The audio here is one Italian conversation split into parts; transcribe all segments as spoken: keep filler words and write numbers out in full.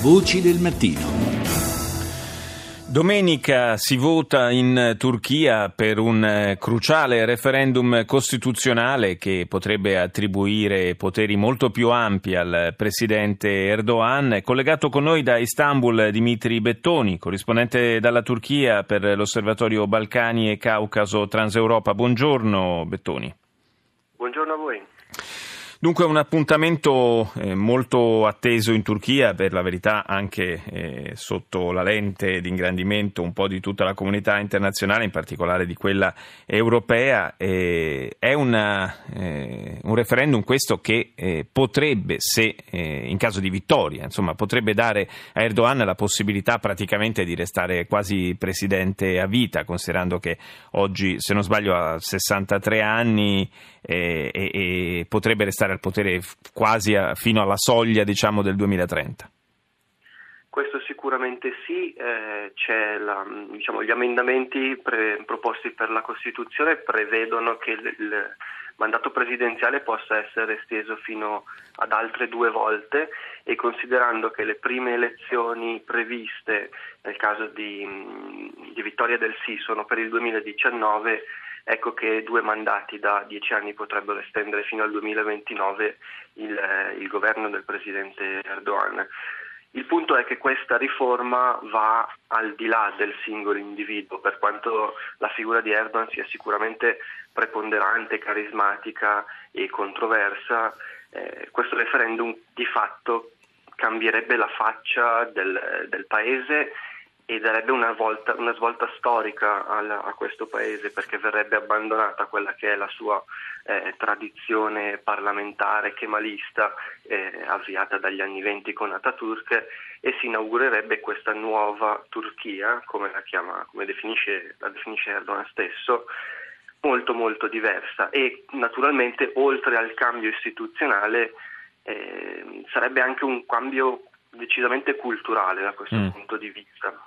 Voci del mattino. Domenica si vota in Turchia per un cruciale referendum costituzionale che potrebbe attribuire poteri molto più ampi al presidente Erdogan. Collegato con noi da Istanbul Dimitri Bettoni, corrispondente dalla Turchia per l'Osservatorio Balcani e Caucaso Transeuropa. Buongiorno Bettoni. Buongiorno a voi. Dunque un appuntamento eh, molto atteso in Turchia, per la verità anche eh, sotto la lente di ingrandimento un po' di tutta la comunità internazionale, in particolare di quella europea. Eh, è una, eh, un referendum questo che eh, potrebbe, se eh, in caso di vittoria, insomma, potrebbe dare a Erdogan la possibilità praticamente di restare quasi presidente a vita, considerando che oggi, se non sbaglio, ha sessantatré anni eh, e, e potrebbe restare al potere quasi a, fino alla soglia, diciamo, del duemilatrenta. Questo sicuramente sì, eh, c'è la, diciamo, gli emendamenti pre, proposti per la Costituzione prevedono che il, il mandato presidenziale possa essere esteso fino ad altre due volte, e considerando che le prime elezioni previste nel caso di, di vittoria del sì sono per il duemiladiciannove, ecco che due mandati da dieci anni potrebbero estendere fino al duemilaventinove il, il governo del presidente Erdogan. Il punto è che questa riforma va al di là del singolo individuo, per quanto la figura di Erdogan sia sicuramente preponderante, carismatica e controversa, eh, questo referendum di fatto cambierebbe la faccia del, del paese e darebbe una, volta, una svolta storica alla, a questo paese, perché verrebbe abbandonata quella che è la sua eh, tradizione parlamentare kemalista eh, avviata dagli anni venti con Ataturk, e si inaugurerebbe questa nuova Turchia, come la chiama, come definisce, la definisce Erdogan stesso, molto molto diversa. E naturalmente, oltre al cambio istituzionale, eh, sarebbe anche un cambio decisamente culturale da questo mm. punto di vista.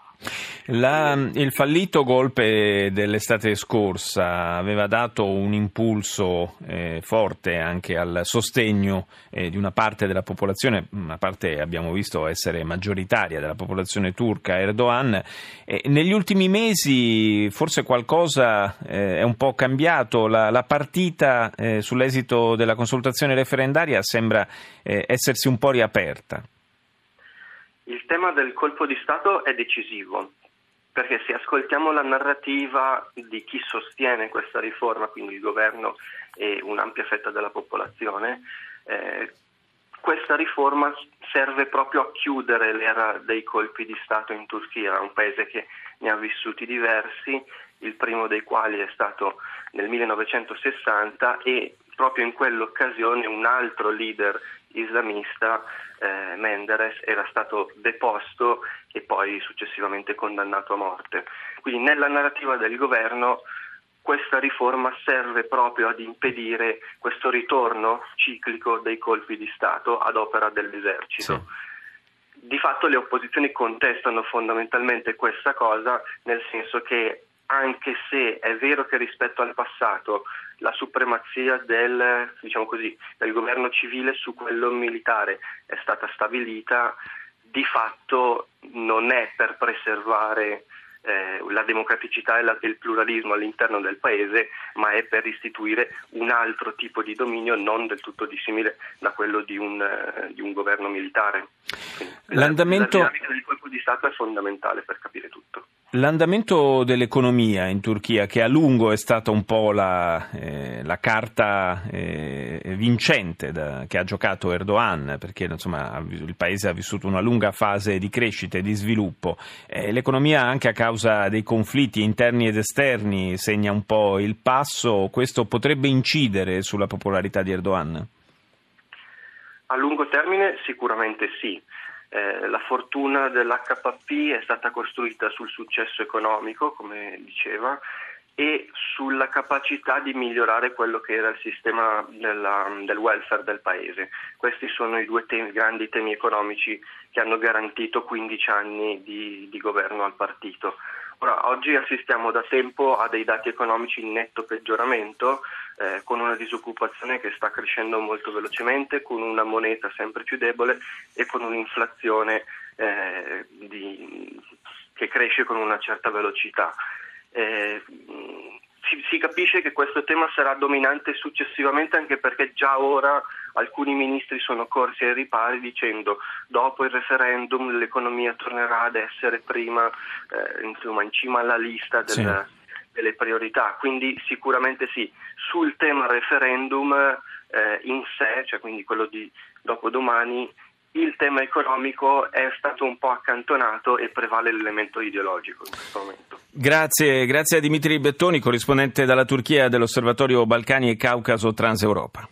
La, il fallito golpe dell'estate scorsa aveva dato un impulso eh, forte anche al sostegno eh, di una parte della popolazione, una parte abbiamo visto essere maggioritaria della popolazione turca, Erdogan. Eh, negli ultimi mesi forse qualcosa eh, è un po' cambiato, la, la partita eh, sull'esito della consultazione referendaria sembra eh, essersi un po' riaperta. Il tema del colpo di Stato è decisivo, perché se ascoltiamo la narrativa di chi sostiene questa riforma, quindi il governo e un'ampia fetta della popolazione, eh, questa riforma serve proprio a chiudere l'era dei colpi di Stato in Turchia, un paese che ne ha vissuti diversi, il primo dei quali è stato nel millenovecentosessanta, e proprio in quell'occasione un altro leader islamista, eh, Menderes, era stato deposto e poi successivamente condannato a morte. Quindi nella narrativa del governo questa riforma serve proprio ad impedire questo ritorno ciclico dei colpi di Stato ad opera dell'esercito. Sì. Di fatto le opposizioni contestano fondamentalmente questa cosa, nel senso che anche se è vero che rispetto al passato la supremazia del, diciamo così, del governo civile su quello militare è stata stabilita, di fatto non è per preservare eh, la democraticità e la, il pluralismo all'interno del paese, ma è per istituire un altro tipo di dominio non del tutto dissimile da quello di un, eh, di un governo militare. Quindi, l'andamento la dinamica del colpo di Stato è fondamentale per capire tutto. L'andamento dell'economia in Turchia, che a lungo è stata un po' la, eh, la carta eh, vincente da, che ha giocato Erdogan, perché insomma il paese ha vissuto una lunga fase di crescita e di sviluppo, eh, l'economia anche a causa dei conflitti interni ed esterni segna un po' il passo. Questo potrebbe incidere sulla popolarità di Erdogan? A lungo termine sicuramente sì. Eh, la fortuna dell'acca pi è stata costruita sul successo economico, come diceva, e sulla capacità di migliorare quello che era il sistema della, del welfare del paese. Questi sono i due temi, grandi temi economici che hanno garantito quindici anni di, di governo al partito. Ora, oggi assistiamo da tempo a dei dati economici in netto peggioramento, eh, con una disoccupazione che sta crescendo molto velocemente, con una moneta sempre più debole e con un'inflazione eh, di, che cresce con una certa velocità. Eh, si, si capisce che questo tema sarà dominante successivamente, anche perché già ora alcuni ministri sono corsi ai ripari dicendo: dopo il referendum l'economia tornerà ad essere prima, eh, insomma, in cima alla lista del, sì. delle priorità. Quindi sicuramente sì, sul tema referendum eh, in sé, cioè quindi quello di dopodomani, il tema economico è stato un po' accantonato e prevale l'elemento ideologico in questo momento. Grazie, grazie a Dimitri Bettoni, corrispondente dalla Turchia dell'Osservatorio Balcani e Caucaso Transeuropa.